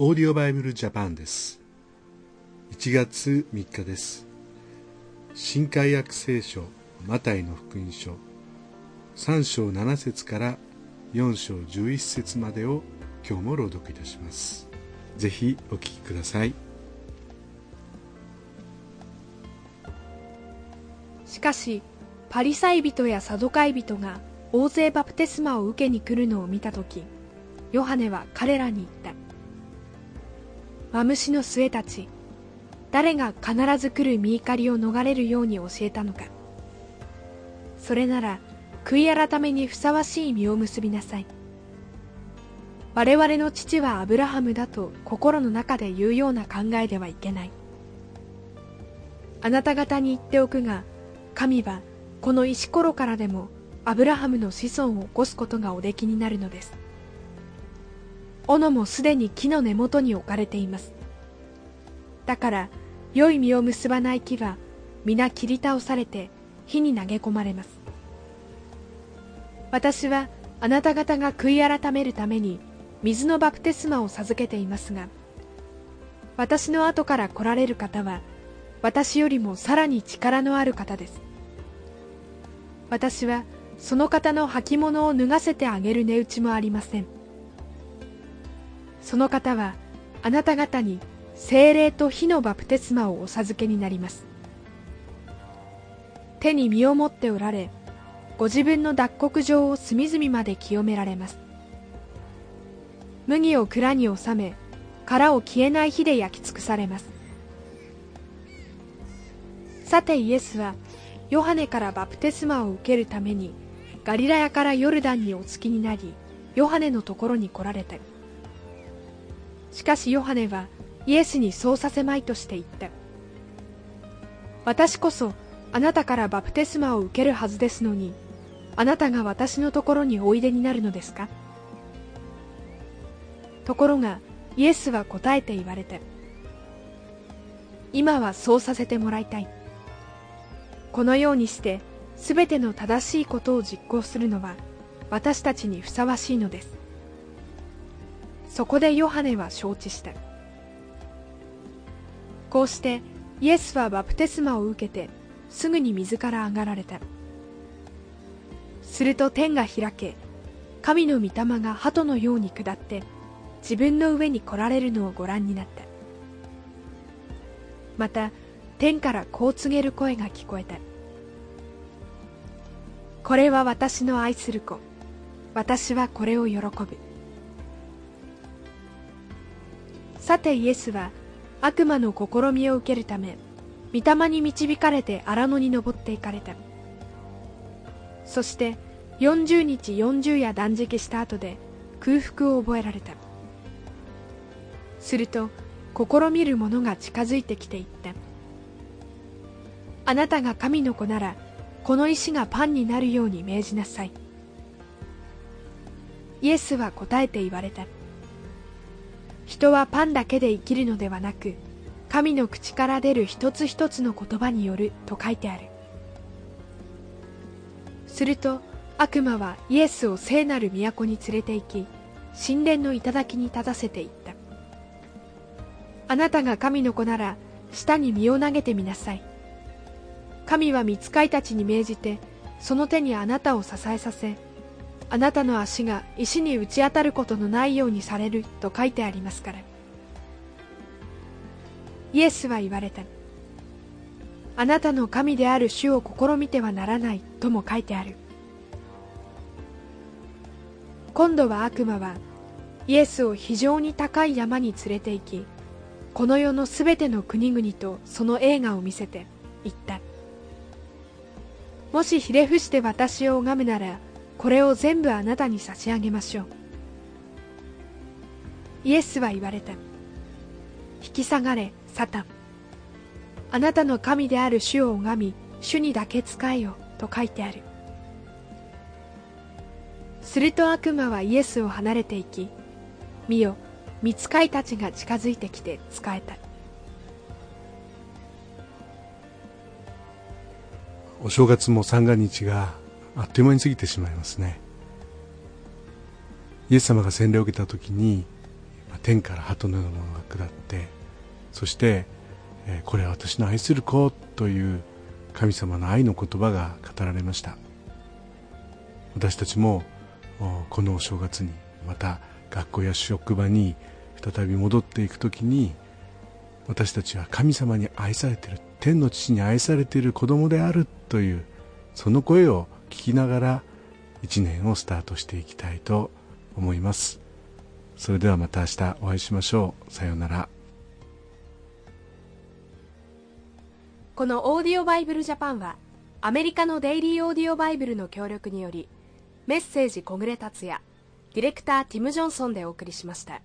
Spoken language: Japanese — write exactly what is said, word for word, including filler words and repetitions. オーディオバイブルジャパンです。いちがつみっかです。新改訳聖書マタイの福音書さんしょうななせつからよんしょうじゅういっせつまでを今日も朗読いたします。ぜひお聞きください。しかしパリサイ人やサドカイ人が大勢バプテスマを受けに来るのを見たとき、ヨハネは彼らに言った。マムシの末たち、誰が必ず来る見怒りを逃れるように教えたのか。それなら悔い改めにふさわしい実を結びなさい。我々の父はアブラハムだと心の中で言うような考えではいけない。あなた方に言っておくが、神はこの石ころからでもアブラハムの子孫を起こすことがおできになるのです。斧もすでに木の根元に置かれています。だから良い実を結ばない木は皆切り倒されて火に投げ込まれます。私はあなた方が悔い改めるために水のバプテスマを授けていますが、私の後から来られる方は私よりもさらに力のある方です。私はその方の履物を脱がせてあげる値打ちもありません。その方はあなた方に聖霊と火のバプテスマをお授けになります。手に身を持っておられ、ご自分の脱穀場を隅々まで清められます。麦を蔵に収め、殻を消えない火で焼き尽くされます。さてイエスはヨハネからバプテスマを受けるためにガリラヤからヨルダンにお着きになり、ヨハネのところに来られた。しかしヨハネはイエスにそうさせまいとして言った。私こそあなたからバプテスマを受けるはずですのに、あなたが私のところにおいでになるのですか。ところがイエスは答えて言われた。今はそうさせてもらいたい。このようにしてすべての正しいことを実行するのは私たちにふさわしいのです。そこでヨハネは承知した。こうしてイエスはバプテスマを受けてすぐに水から上がられた。すると天が開け、神の御霊が鳩のように下って自分の上に来られるのをご覧になった。また天からこう告げる声が聞こえた。これは私の愛する子、私はこれを喜ぶ。さてイエスは悪魔の試みを受けるため、御霊に導かれて荒野に登っていかれた。そしてよんじゅうにちよんじゅうや断食した後で空腹を覚えられた。すると試みる者が近づいてきていった。あなたが神の子なら、この石がパンになるように命じなさい。イエスは答えて言われた。人はパンだけで生きるのではなく、神の口から出る一つ一つの言葉によると書いてある。すると悪魔はイエスを聖なる都に連れて行き、神殿の頂に立たせていった。あなたが神の子なら、下に身を投げてみなさい。神は御使いたちに命じて、その手にあなたを支えさせ、あなたの足が石に打ち当たることのないようにされると書いてありますから。イエスは言われた。あなたの神である主を試みてはならないとも書いてある。今度は悪魔はイエスを非常に高い山に連れて行き、この世のすべての国々とその栄華を見せて言った。もしひれ伏して私を拝むなら、これを全部あなたに差し上げましょう。イエスは言われた。引き下がれ、サタン。あなたの神である主を拝み、主にだけ仕えよと書いてある。すると悪魔はイエスを離れていき、見よ、御使いたちが近づいてきて仕えた。お正月も三が日があっという間に過ぎてしまいますね。イエス様が洗礼を受けた時に、天から鳩のようなものが下って、そしてこれは私の愛する子という神様の愛の言葉が語られました。私たちもこのお正月にまた学校や職場に再び戻っていくときに、私たちは神様に愛されている、天の父に愛されている子供であるというその声を聞きながら一年をスタートしていきたいと思います。それではまた明日お会いしましょう。さようなら。このオーディオバイブルジャパンはアメリカのデイリーオーディオバイブルの協力により、メッセージ小暮達也、ディレクターティム・ジョンソンでお送りしました。